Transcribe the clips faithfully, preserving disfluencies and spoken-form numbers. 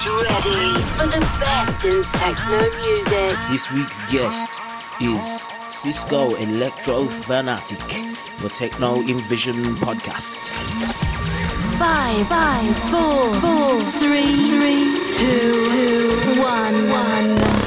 Get ready for the best in techno music. This week's guest is Sisko Electrofanatik for Techno Envision Podcast. Five, five, four, four, three, three, two, two, one, one.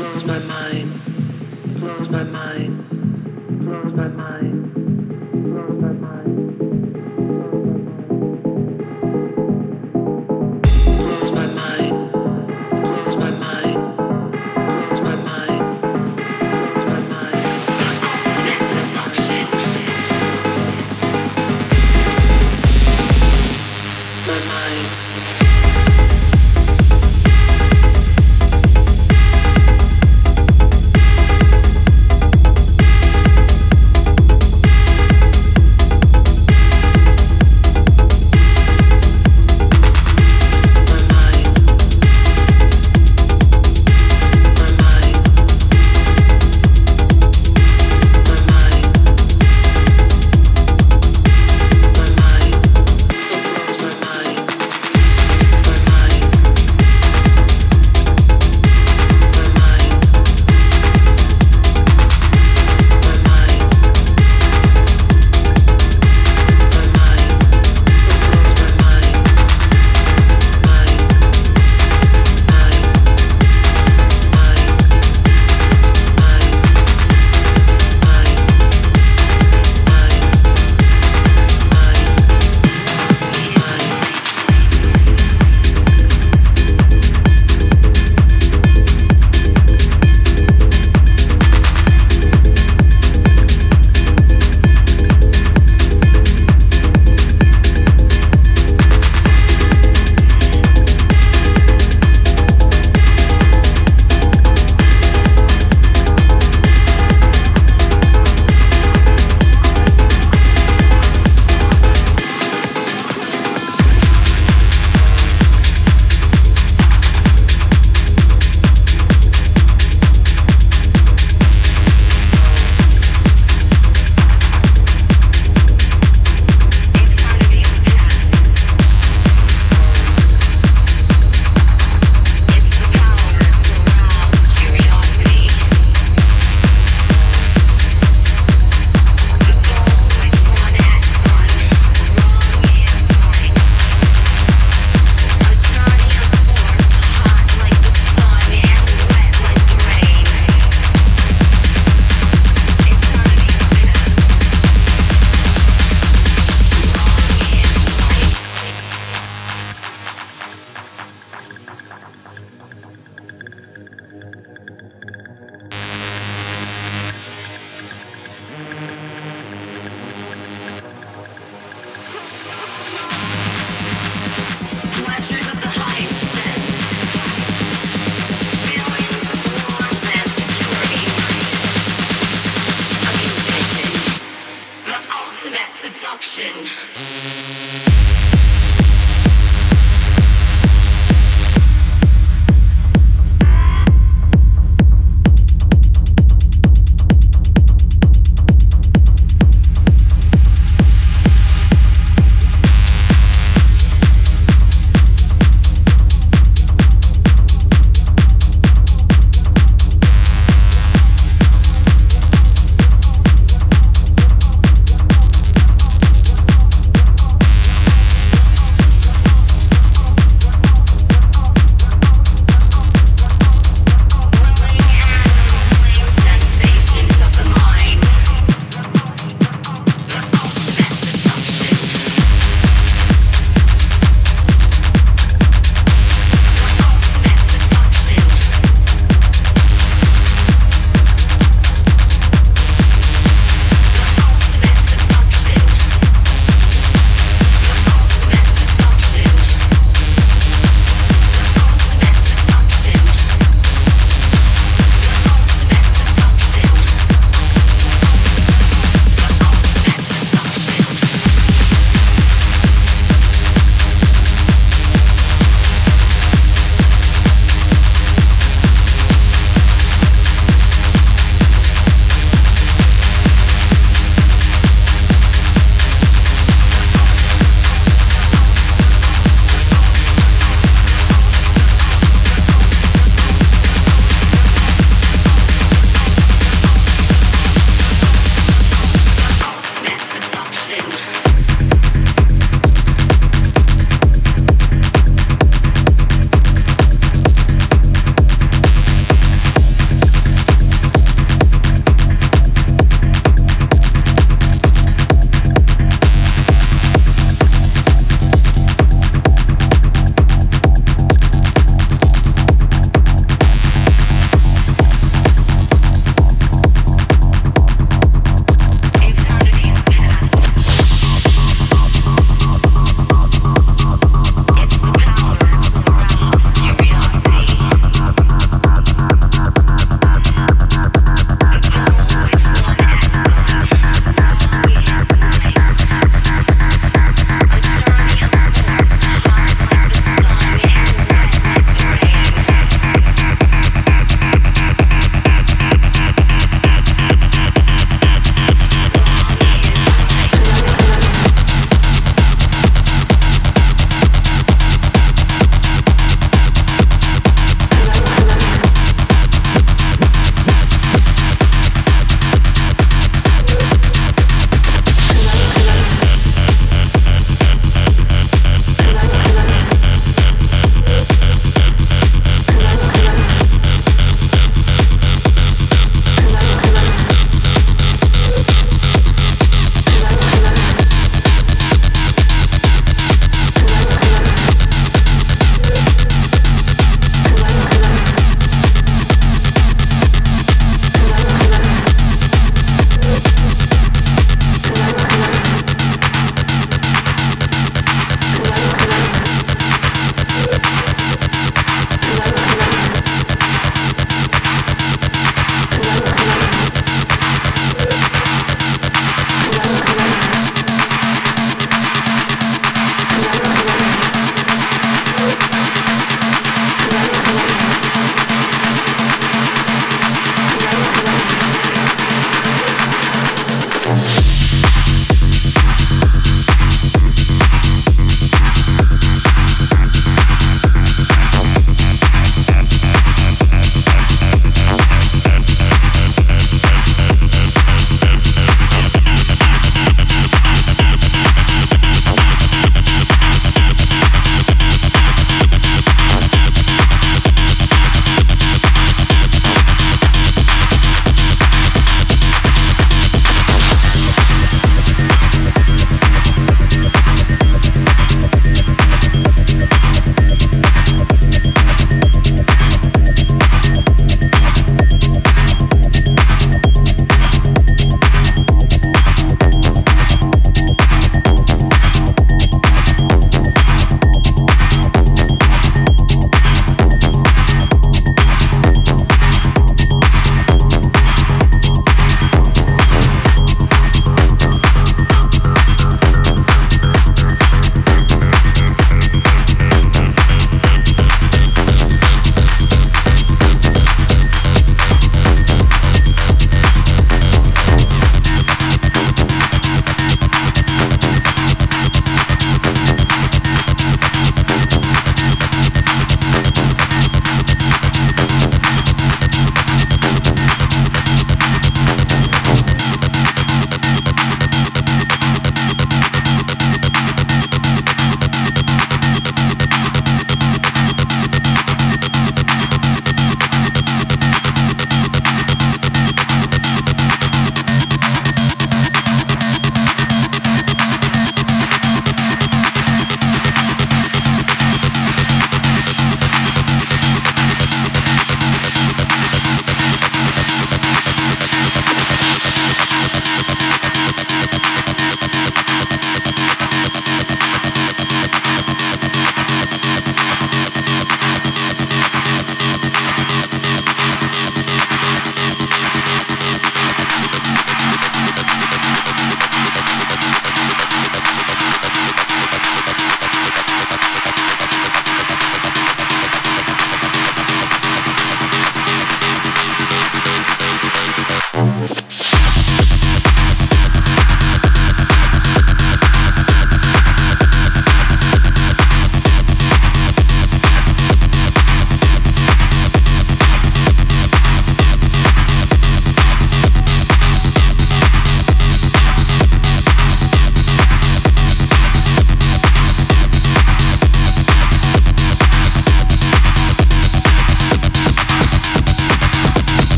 blows my mind, blows my mind, blows my mind, blows my mind, blows my mind, blows my mind, blows my mind, blows my mind. My mind.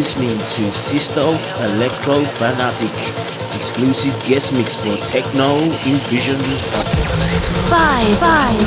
Listening to Sisko Electrofanatik, exclusive guest mix for Techno Envision Podcast. Bye, bye.